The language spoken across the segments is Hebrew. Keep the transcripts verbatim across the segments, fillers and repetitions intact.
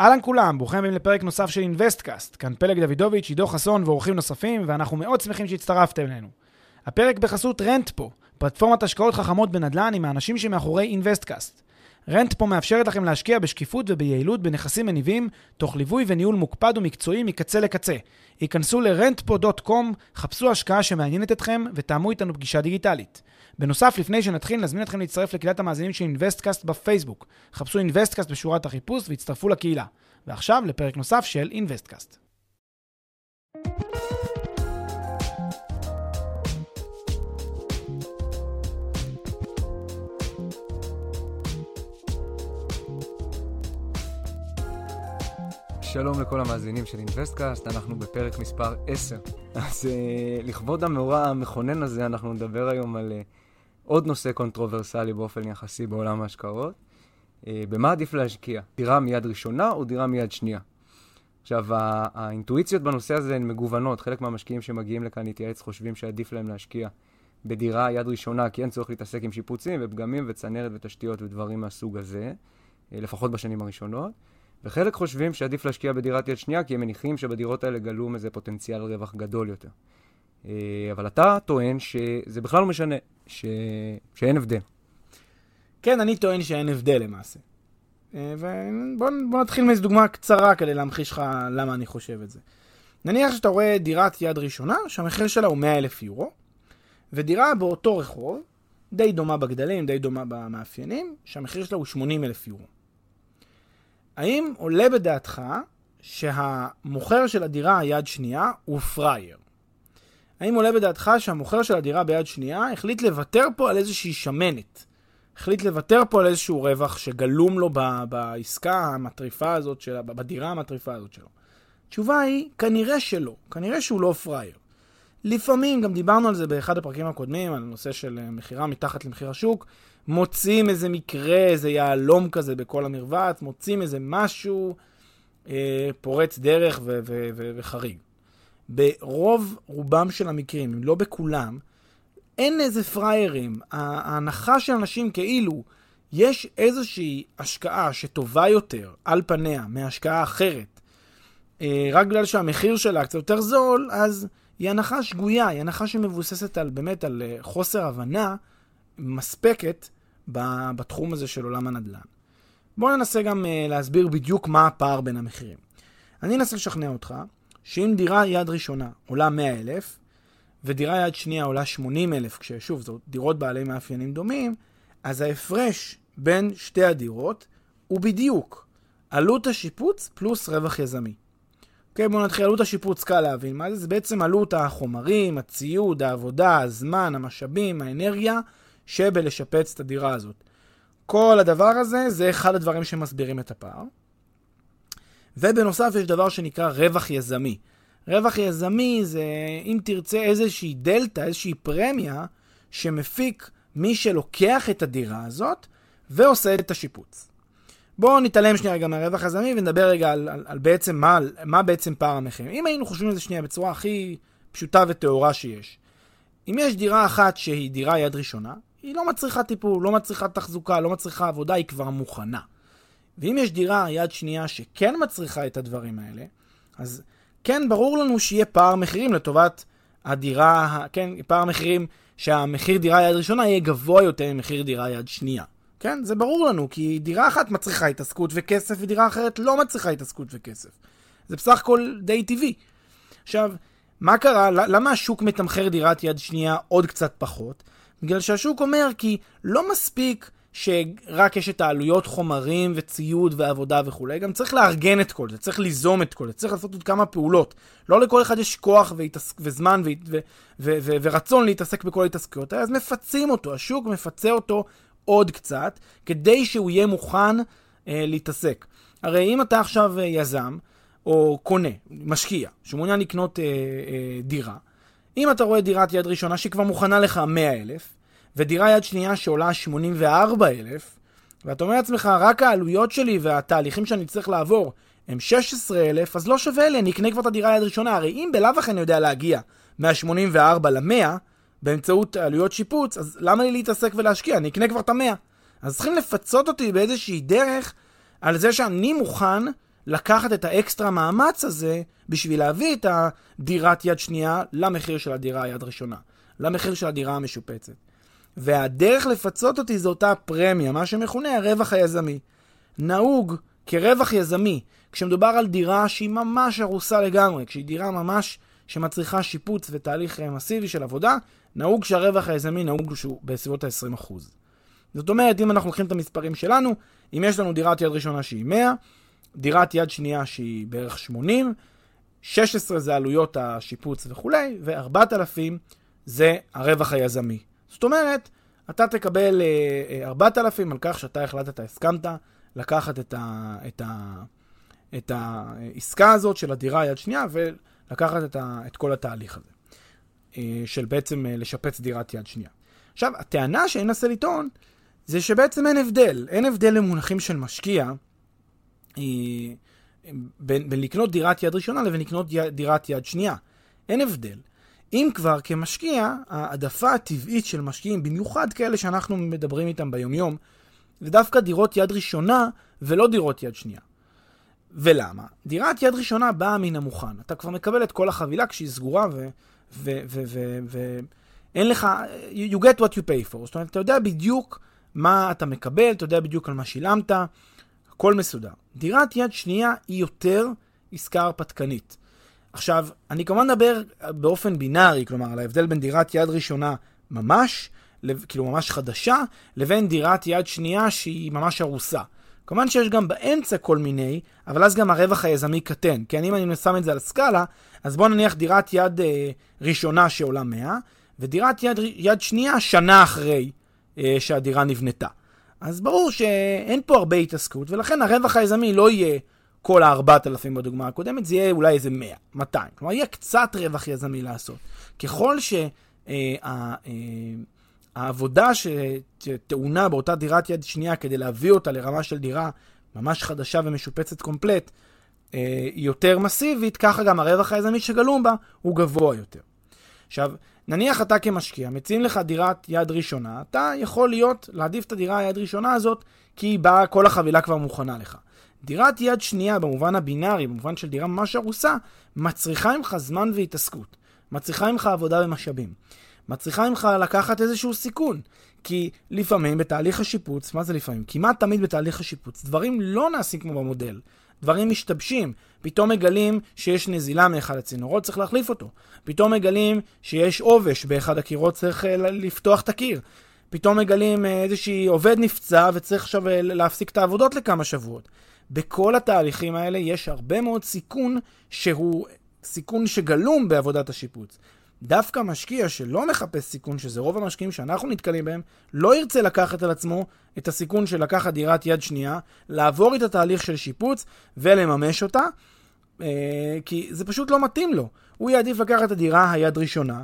אהלן כולם, ברוכים הבאים לפרק נוסף של Investcast. כאן פלג דוידוביץ', עידו חסון ואורחים נוספים, ואנחנו מאוד שמחים שהצטרפתם אלינו. הפרק בחסות רנטפו, פלטפורמת השקעות חכמות בנדל"ן עם האנשים שמאחורי Investcast. רנטפו מאפשרת לכם להשקיע בשקיפות וביעילות בנכסים מניבים, תוך ליווי וניהול מוקפד ומקצועי מקצה לקצה. היכנסו ל-רנטפו דוט קום, חפשו השקעה שמעניינת אתכם ותאמו איתנו פגישה דיגיטלית. בנוסף, לפני שנתחיל, נזמין אתכם להצטרף לקהילת המאזינים של Investcast בפייסבוק. חפשו Investcast בשורת החיפוש והצטרפו לקהילה. ועכשיו לפרק נוסף של Investcast. שלום לכל המאזינים של Investcast, אנחנו בפרק מספר עשר. אז לכבוד המאורע המכונן הזה, אנחנו נדבר היום על עוד נושא קונטרוברסלי באופן יחסי בעולם ההשקעות. במה עדיף להשקיע? דירה מיד ראשונה או דירה מיד שנייה? עכשיו, האינטואיציות בנושא הזה הן מגוונות. חלק מהמשקיעים שמגיעים לכאן להתייעץ חושבים שעדיף להם להשקיע בדירה יד ראשונה, כי אין צורך להתעסק עם שיפוצים ופגמים וצנרת ותשתיות ודברים מהסוג הזה, לפחות בשנים הראשונות. וחלק חושבים שעדיף להשקיע בדירת יד שנייה, כי הם מניחים שבדירות האלה גלום איזה פוטנציאל רווח גדול יותר. אבל אתה טוען שזה בכלל לא משנה, ש... שאין הבדל. כן, אני טוען שאין הבדל למעשה. ובוא נתחיל מאיזו דוגמה קצרה כדי להמחיש לך למה אני חושב את זה. נניח שאתה רואה דירת יד ראשונה, שהמחיר שלה הוא מאה אלף יורו, ודירה באותו רחוב, די דומה בגדלים, די דומה במאפיינים, שהמחיר שלה הוא שמונים אלף יורו. האם עולה בדעתך שהמוכר של הדירה יד שנייה הוא פרייר? האם עולה בדעתך שהמוכר של הדירה ביד שנייה החליט לוותר פה על איזושהי שמנת? החליט לוותר פה על איזשהו רווח שגלום לו ב- בעסקה המטריפה הזאת שלה, בדירה המטריפה הזאת שלו? התשובה היא, כנראה שלא. כנראה שהוא לא פרייר. לפעמים, גם דיברנו על זה באחד הפרקים הקודמים, על הנושא של מחירה מתחת למחיר השוק, מוצאים איזה מקרה, איזה יעלום כזה בכל המרוות, מוצאים איזה משהו אה, פורץ דרך ו- ו- ו- וחריג. ברוב רובם של המקרים, אם לא בכולם, אין איזה פריירים. ההנחה של אנשים כאילו יש איזושהי השקעה שטובה יותר על פניה מהשקעה אחרת, אה, רק בגלל שהמחיר שלה קצת יותר זול, אז היא הנחה שגויה, היא הנחה שמבוססת על, באמת על חוסר הבנה מספקת בתחום הזה של עולם הנדל"ן. בואו ננסה גם להסביר בדיוק מה הפער בין המחירים. אני אנסה לשכנע אותך שאם דירה יד ראשונה עולה מאה אלף, ודירה יד שנייה עולה שמונים אלף, כששוב, זו דירות בעלי מאפיינים דומים, אז ההפרש בין שתי הדירות הוא בדיוק עלות השיפוץ פלוס רווח יזמי. אוקיי, בואו נתחיל. עלות השיפוץ קל להבין. מה זה? זה בעצם עלות החומרים, הציוד, העבודה, הזמן, המשאבים, האנרגיה, שבלשפץ את הדירה הזאת. כל הדבר הזה, זה אחד הדברים שמסבירים את הפער. ובנוסף, יש דבר שנקרא רווח יזמי. רווח יזמי זה, אם תרצה, איזושהי דלטה, איזושהי פרמיה, שמפיק מי שלוקח את הדירה הזאת, ועושה את השיפוץ. בואו נתעלם שנייה רגע מהרווח יזמי, ונדבר רגע על, על, על בעצם מה, מה בעצם פער המחירים. אם היינו חושבים על זה שנייה בצורה הכי פשוטה ותאורה שיש, אם יש דירה אחת שהיא דירה יד ראשונה, היא לא מצריכה טיפול, לא מצריכה תחזוקה, לא מצריכה עבודה, היא כבר מוכנה. ואם יש דירה יד שנייה שכן מצריכה את הדברים האלה, אז כן ברור לנו שיהיה פער מחירים לטובת הדירה, כן, פער מחירים שהמחיר דירה יד ראשונה יהיה גבוה יותר ממחיר דירה יד שנייה. כן, זה ברור לנו, כי דירה אחת מצריכה התעסקות וכסף, ודירה אחרת לא מצריכה התעסקות וכסף. זה בסך הכל די טבעי. עכשיו, מה קרה? למה השוק מתמחר דירת יד שנייה עוד קצת פחות? בגלל שהשוק אומר כי לא מספיק שרק יש את העלויות חומרים וציוד ועבודה וכו'. גם צריך לארגן את כל זה, צריך ליזום את כל זה, צריך לעשות עוד כמה פעולות. לא לכל אחד יש כוח וזמן ורצון להתעסק בכל ההתעסקויות. אז מפצים אותו, השוק מפצה אותו עוד קצת, כדי שהוא יהיה מוכן אה, להתעסק. הרי אם אתה עכשיו אה, יזם, או קונה, משקיע, שמעוניין לקנות אה, אה, דירה, אם אתה רואה דירת יד ראשונה שכבר מוכנה לך מאה אלף, ודירה יד שנייה שעולה שמונים וארבע אלף, ואתה אומר לעצמך, רק העלויות שלי והתהליכים שאני צריך לעבור הם שש עשרה אלף, אז לא שווה לי, אני אקנה כבר את הדירה יד ראשונה. הרי אם בלאו הכי אני יודע להגיע מה-שמונים וארבע ל-מאה, באמצעות עלויות שיפוץ, אז למה לי להתעסק ולהשקיע? אני אקנה כבר את המאה. אז צריכים לפצות אותי באיזושהי דרך על זה שאני מוכן לקחת את האקסטרה מאמץ הזה בשביל להביא את הדירת יד שנייה למחיר של הדירה יד ראשונה, למחיר של הדירה המשופצת. והדרך לפצות אותי זו אותה פרמיה, מה שמכונה הרווח היזמי. נהוג כרווח יזמי, כשמדובר על דירה שהיא ממש הרוסה לגמרי, כשהיא דירה ממש שמצריכה שיפוץ ותהליך מסיבי של עבודה, נהוג שהרווח היזמי נהוג שהוא בסביבות ה-עשרים אחוז. זאת אומרת, אם אנחנו לוקחים את המספרים שלנו, אם יש לנו דירת יד ראשונה שהיא מאה, דירת יד שנייה שהיא בערך שמונים, שש עשרה זה עלויות השיפוץ וכו', ו-ארבעת אלפים זה הרווח היזמי. זאת אומרת, אתה תקבל ארבעת אלפים על כך שאתה החלטת, הסכמת, לקחת את ה, את ה, את העסקה הזאת של הדירה יד שנייה, ולקחת את ה, את כל התהליך הזה, של בעצם לשפץ דירת יד שנייה. עכשיו, הטענה שאני אנסה לטעון, זה שבעצם אין הבדל, אין הבדל למונחים של משקיע, בין, בין לקנות דירת יד ראשונה לבין לקנות דירת יד שנייה. אין הבדל. אם כבר כמשקיע, העדפה הטבעית של משקיעים, במיוחד כאלה שאנחנו מדברים איתם ביומיום, זה דווקא דירות יד ראשונה ולא דירות יד שנייה. ולמה? דירת יד ראשונה באה מן המוכן. אתה כבר מקבל את כל החבילה כשהיא סגורה ו... ו... ו... ו... ו... אין לך... You get what you pay for. זאת אומרת, אתה יודע בדיוק מה אתה מקבל, אתה יודע בדיוק על מה שילמת, הכל מסודר. דירת יד שנייה היא יותר עסקה הרפתקנית. עכשיו, אני כמובן מדבר באופן בינארי, כלומר, על ההבדל בין דירת יד ראשונה ממש, כאילו ממש חדשה, לבין דירת יד שנייה שהיא ממש הרוסה. כמובן שיש גם באמצע כל מיני, אבל אז גם הרווח היזמי קטן, כי אם אני שם את זה על סקאלה, אז בוא נניח דירת יד אה, ראשונה שעולה מאה, ודירת יד, יד שנייה שנה אחרי אה, שהדירה נבנתה. אז ברור שאין פה הרבה התעסקות, ולכן הרווח היזמי לא יהיה כל ה-ארבעת אלפים בדוגמה הקודמת, זה יהיה אולי איזה מאה, מאתיים. כלומר, יהיה קצת רווח יזמי לעשות. ככל שהעבודה שטעונה באותה דירת יד שנייה, כדי להביא אותה לרמה של דירה ממש חדשה ומשופצת קומפלט, יותר מסיבית, ככה גם הרווח היזמי שגלום בה הוא גבוה יותר. עכשיו, נניח אתה כמשקיע, מציעים לך דירת יד ראשונה, אתה יכול להיות, להעדיף את הדירה היד ראשונה הזאת, כי היא באה, כל החבילה כבר מוכנה לך. דירת יד שנייה, במובן הבינארי, במובן של דירה ממש הרוסה, מצריכה ממך זמן והתעסקות, מצריכה ממך עבודה ומשאבים, מצריכה ממך לקחת איזשהו סיכון, כי לפעמים בתהליך השיפוץ, מה זה לפעמים? כמעט תמיד בתהליך השיפוץ, דברים לא נעשים כמו במודל, דברים משתבשים, פתאום מגלים שיש נזילה מאחד הצינורות, צריך להחליף אותו, פתאום מגלים שיש עובש באחד הקירות, צריך לפתוח את הקיר, פתאום מגלים איזושהי עובד נפצע וצריך עכשיו להפסיק את העבודות לכמה שבועות. בכל התהליכים האלה יש הרבה מאוד סיכון שהוא סיכון שגלום בעבודת השיפוץ. דווקא משקיע שלא מחפש סיכון, שזה רוב המשקיעים שאנחנו נתקלים בהם, לא ירצה לקחת על עצמו את הסיכון של לקחת דירת יד שנייה, לעבור את התהליך של שיפוץ ולממש אותה, כי זה פשוט לא מתאים לו. הוא יעדיף לקחת את הדירה היד ראשונה,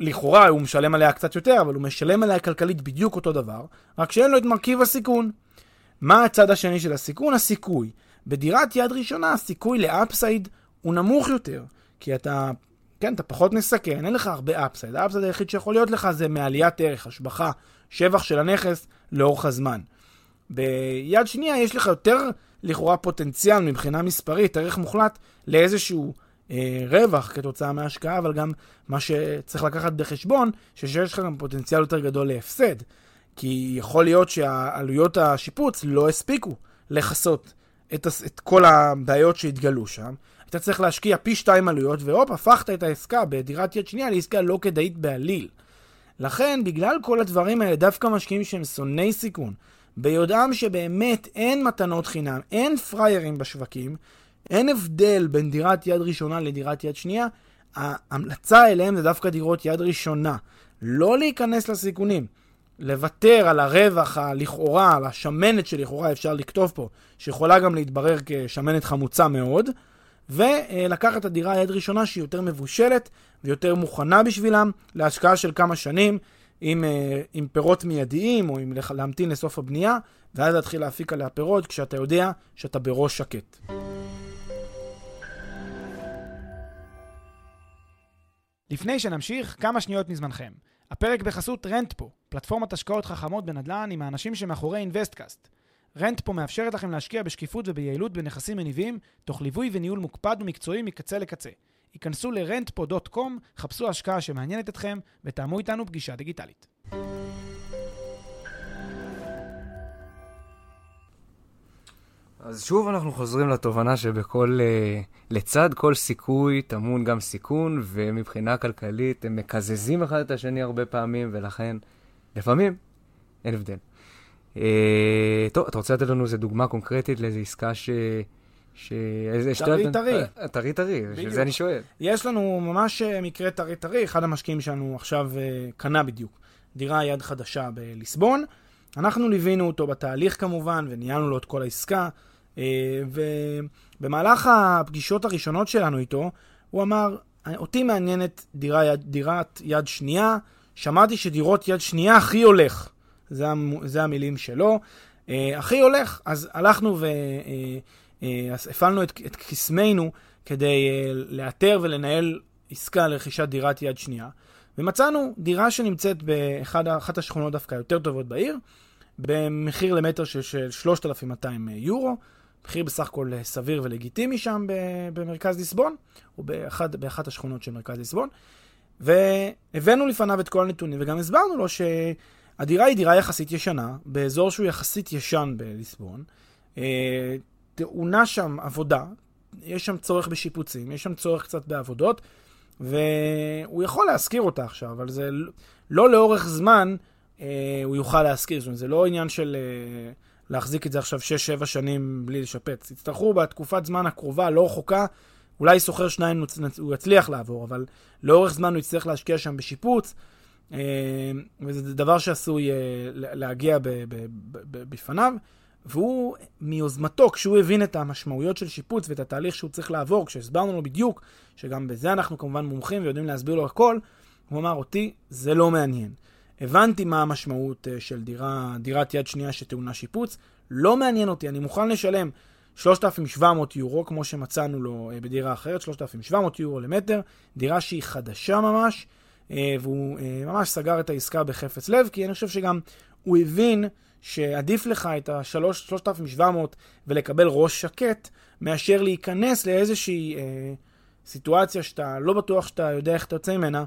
לכאורה הוא משלם עליה קצת יותר, אבל הוא משלם עליה כלכלית בדיוק אותו דבר, רק שאין לו את מרכיב הסיכון. מה הצד השני של הסיכון? הסיכוי. בדירת יד ראשונה הסיכוי לאפסייד הוא נמוך יותר, כי אתה, כן, אתה פחות נסכן, אין לך הרבה אפסייד. האפסייד היחיד שיכול להיות לך זה מעליית ערך, השבחה, שבח של הנכס לאורך הזמן. ביד שנייה יש לך יותר לכאורה פוטנציאל מבחינה מספרית, ערך מוחלט לאיזשהו אה, רווח כתוצאה מההשקעה, אבל גם מה שצריך לקחת בחשבון, שיש לך גם פוטנציאל יותר גדול להפסד. כי יכול להיות שהעלויות השיפוץ לא הספיקו לחסות את, את כל הבעיות שהתגלו שם. אתה צריך להשקיע פי שתיים עלויות, ואופ, הפכת את העסקה בדירת יד שנייה לעסקה לא כדאית בעליל. לכן, בגלל כל הדברים האלה, דווקא משקיעים שהם שונאי סיכון, ביודעם שבאמת אין מתנות חינם, אין פריירים בשווקים, אין הבדל בין דירת יד ראשונה לדירת יד שנייה, ההמלצה אליהם זה דווקא דירות יד ראשונה. לא להיכנס לסיכונים. לוותר על הרווח הלכאורה, על השמנת שלכאורה אפשר לכתוב פה, שיכולה גם להתברר כשמנת חמוצה מאוד, ולקחת את הדירה היד ראשונה שהיא יותר מבושלת ויותר מוכנה בשבילם, להשקעה של כמה שנים, עם, עם פירות מיידיים או עם להמתין לסוף הבנייה, ואז להתחיל להפיק עליה פירות כשאתה יודע שאתה בראש שקט. לפני שנמשיך, כמה שניות מזמנכם. הפרק בחסות רנטפו, פלטפורמת השקעות חכמות בנדל"ן עם האנשים שמאחורי Investcast. רנט פה מאפשרת לכם להשקיע בשקיפות וביעילות בנכסים מניבים, תוך ליווי וניהול מוקפד ומקצועי מקצה לקצה. היכנסו ל-רנט פו דוט קום, חפשו השקעה שמעניינת אתכם ותאמו איתנו פגישה דיגיטלית. אז שוב אנחנו חוזרים לתובנה שבכל, לצד כל סיכוי טמון גם סיכון, ומבחינה כלכלית הם מקזזים אחד את השני הרבה פעמים, ולכן לפעמים אין הבדל. אה, טוב, אתה רוצה לתת לנו איזו דוגמה קונקרטית לאיזו עסקה ש... ש... תרי תרי. תרי תרי, שזה אני שואל. יש לנו ממש מקרה תרי תרי, אחד המשקיעים שלנו עכשיו קנה בדיוק, דירה יד חדשה בליסבון, אנחנו ליווינו אותו בתהליך כמובן, וניהלנו לו את כל העסקה, ובמהלך הפגישות הראשונות שלנו איתו, הוא אמר, אותי מעניינת דירה, דירת יד שנייה, שמעתי שדירות יד שנייה הכי הולך, זה, זה המילים שלו, הכי הולך, אז הלכנו ו... אז הפעלנו את, את קסמנו כדי לאתר ולנהל עסקה לרכישת דירת יד שנייה, ומצאנו דירה שנמצאת באחת השכונות דווקא יותר טובות בעיר, במחיר למטר של, של שלושת אלפים ומאתיים יורו, מחיר בסך הכל סביר ולגיטימי שם במרכז ליסבון, או באחת, באחת השכונות של מרכז ליסבון, והבאנו לפניו את כל הנתונים, וגם הסברנו לו שהדירה היא דירה יחסית ישנה, באזור שהוא יחסית ישן בליסבון, טעונה שם עבודה, יש שם צורך בשיפוצים, יש שם צורך קצת בעבודות, והוא יכול להזכיר אותה עכשיו, אבל זה לא לאורך זמן אה, הוא יוכל להזכיר. זאת אומרת, זה לא עניין של אה, להחזיק את זה עכשיו שש שבע שנים בלי לשפץ. יצטרכו בתקופת זמן הקרובה, לא רחוקה, אולי סוחר שניים הוא יצליח לעבור, אבל לאורך זמן הוא יצטרך להשקיע שם בשיפוץ, אה, וזה דבר שעשוי אה, להגיע ב, ב, ב, ב, בפניו, והוא מיוזמתו, כשהוא הבין את המשמעויות של שיפוץ ואת התהליך שהוא צריך לעבור, כשהסברנו לו בדיוק, שגם בזה אנחנו כמובן מומחים ויודעים להסביר לו הכל, הוא אמר, אותי זה לא מעניין. הבנתי מה המשמעות של דירה, דירת יד שנייה שטעונה שיפוץ, לא מעניין אותי, אני מוכן לשלם שלושת אלפים ושבע מאות יורו, כמו שמצאנו לו בדירה אחרת, שלושת אלפים ושבע מאות יורו למטר, דירה שהיא חדשה ממש, והוא ממש סגר את העסקה בחפץ לב, כי אני חושב שגם הוא הבין שעדיף לך את ה-שלושת אלפים ושבע מאות ולקבל ראש שקט, מאשר להיכנס לאיזושהי אה, סיטואציה שאתה לא בטוח שאתה יודע איך אתה יוצא ממנה,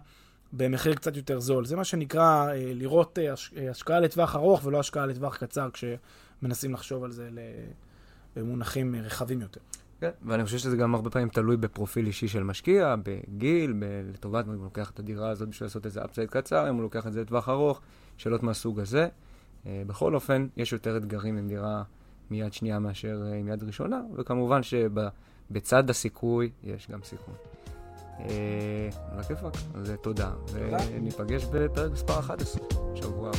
במחיר קצת יותר זול. זה מה שנקרא אה, לראות אה, השקעה לטווח ארוך ולא השקעה לטווח קצר, כשמנסים לחשוב על זה במונחים רחבים יותר. כן, ואני חושב שזה גם הרבה פעמים תלוי בפרופיל אישי של משקיע, בגיל, ב- לטובת מה הוא לוקח את הדירה הזאת בשביל לעשות איזה אפסייד קצר, אם הוא לוקח את זה לטווח ארוך, שאלות מהסוג הזה. בכל אופן, יש יותר אתגרים עם דירה מיד שנייה מאשר עם יד ראשונה, וכמובן שבצד הסיכוי יש גם סיכוי. על הכיפאק, אז תודה. וניפגש בפרק מספר אחת עשרה, שבוע.